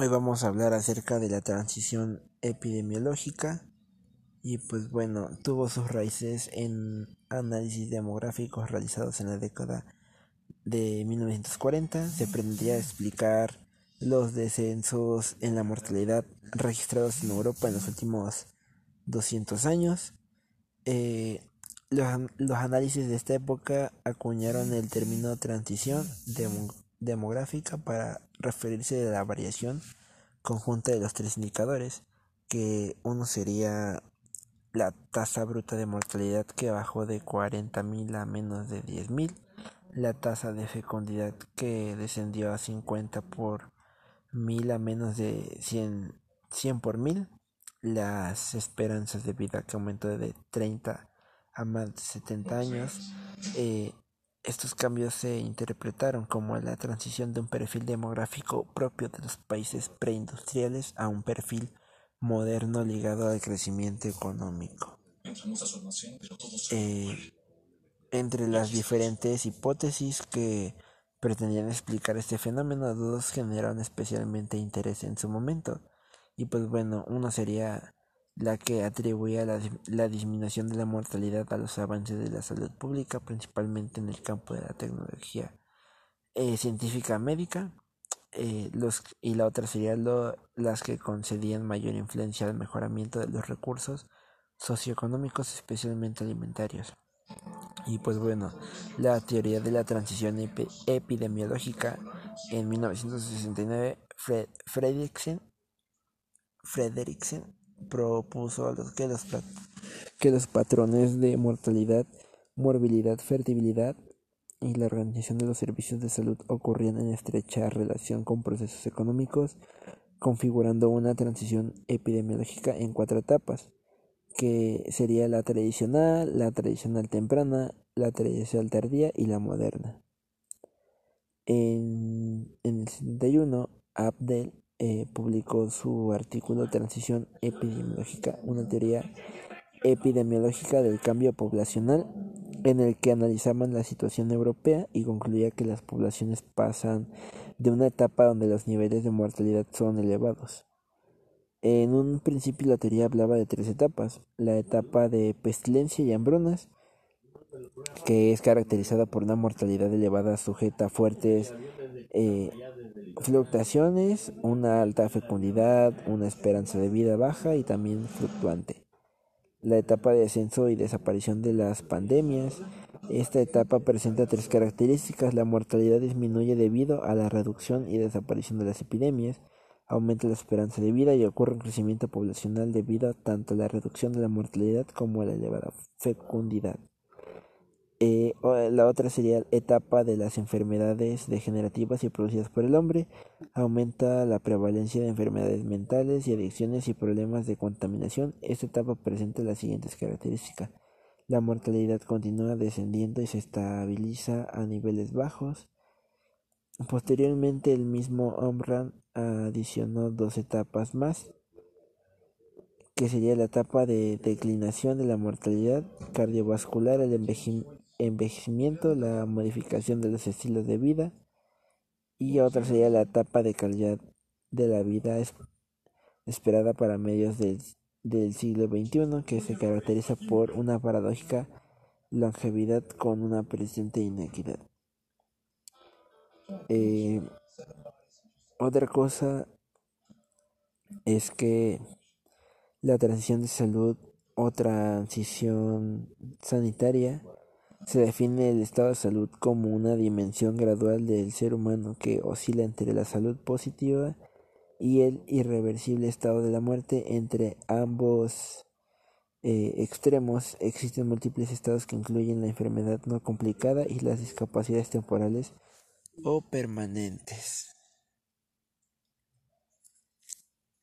Hoy vamos a hablar acerca de la transición epidemiológica y pues bueno, tuvo sus raíces en análisis demográficos realizados en la década de 1940. Se pretendía explicar los descensos en la mortalidad registrados en Europa en los últimos 200 años. Los análisis de esta época acuñaron el término transición demográfica para referirse a la variación conjunta de los tres indicadores, que uno sería la tasa bruta de mortalidad, que bajó de 40.000 a menos de 10.000, la tasa de fecundidad, que descendió a 50 por 1.000 a menos de 100 por 1.000, las esperanzas de vida, que aumentó de 30 a más de 70 años. Estos cambios se interpretaron como la transición de un perfil demográfico propio de los países preindustriales a un perfil moderno ligado al crecimiento económico. Entre las diferentes hipótesis que pretendían explicar este fenómeno, dos generaron especialmente interés en su momento. Y pues bueno, uno sería la que atribuía la disminución de la mortalidad a los avances de la salud pública, principalmente en el campo de la tecnología científica médica, y la otra sería las que concedían mayor influencia al mejoramiento de los recursos socioeconómicos, especialmente alimentarios. Y pues bueno, la teoría de la transición epidemiológica en 1969, Fredricksen propuso que los patrones de mortalidad, morbilidad, fertilidad y la organización de los servicios de salud ocurrían en estrecha relación con procesos económicos, configurando una transición epidemiológica en cuatro etapas, que sería la tradicional temprana, la tradicional tardía y la moderna. En el 71, Abdel publicó su artículo Transición epidemiológica, una teoría epidemiológica del cambio poblacional, en el que analizaban la situación europea y concluía que las poblaciones pasan de una etapa donde los niveles de mortalidad son elevados. En un principio la teoría hablaba de tres etapas: la etapa de pestilencia y hambrunas, que es caracterizada por una mortalidad elevada sujeta a fuertes fluctuaciones, una alta fecundidad, una esperanza de vida baja y también fluctuante. La etapa de descenso y desaparición de las pandemias. Esta etapa presenta tres características: la mortalidad disminuye debido a la reducción y desaparición de las epidemias, aumenta la esperanza de vida y ocurre un crecimiento poblacional debido a tanto a la reducción de la mortalidad como a la elevada fecundidad. La otra sería la etapa de las enfermedades degenerativas y producidas por el hombre. Aumenta la prevalencia de enfermedades mentales y adicciones y problemas de contaminación. Esta etapa presenta las siguientes características: la mortalidad continúa descendiendo y se estabiliza a niveles bajos. Posteriormente, el mismo Omran adicionó dos etapas más, que sería la etapa de declinación de la mortalidad cardiovascular, el envejecimiento, la modificación de los estilos de vida, y otra sería la etapa de calidad de la vida esperada para mediados del siglo XXI, que se caracteriza por una paradójica longevidad con una presente inequidad. Otra cosa es que la transición de salud o transición sanitaria se define el estado de salud como una dimensión gradual del ser humano que oscila entre la salud positiva y el irreversible estado de la muerte. Entre ambos extremos existen múltiples estados que incluyen la enfermedad no complicada y las discapacidades temporales o permanentes.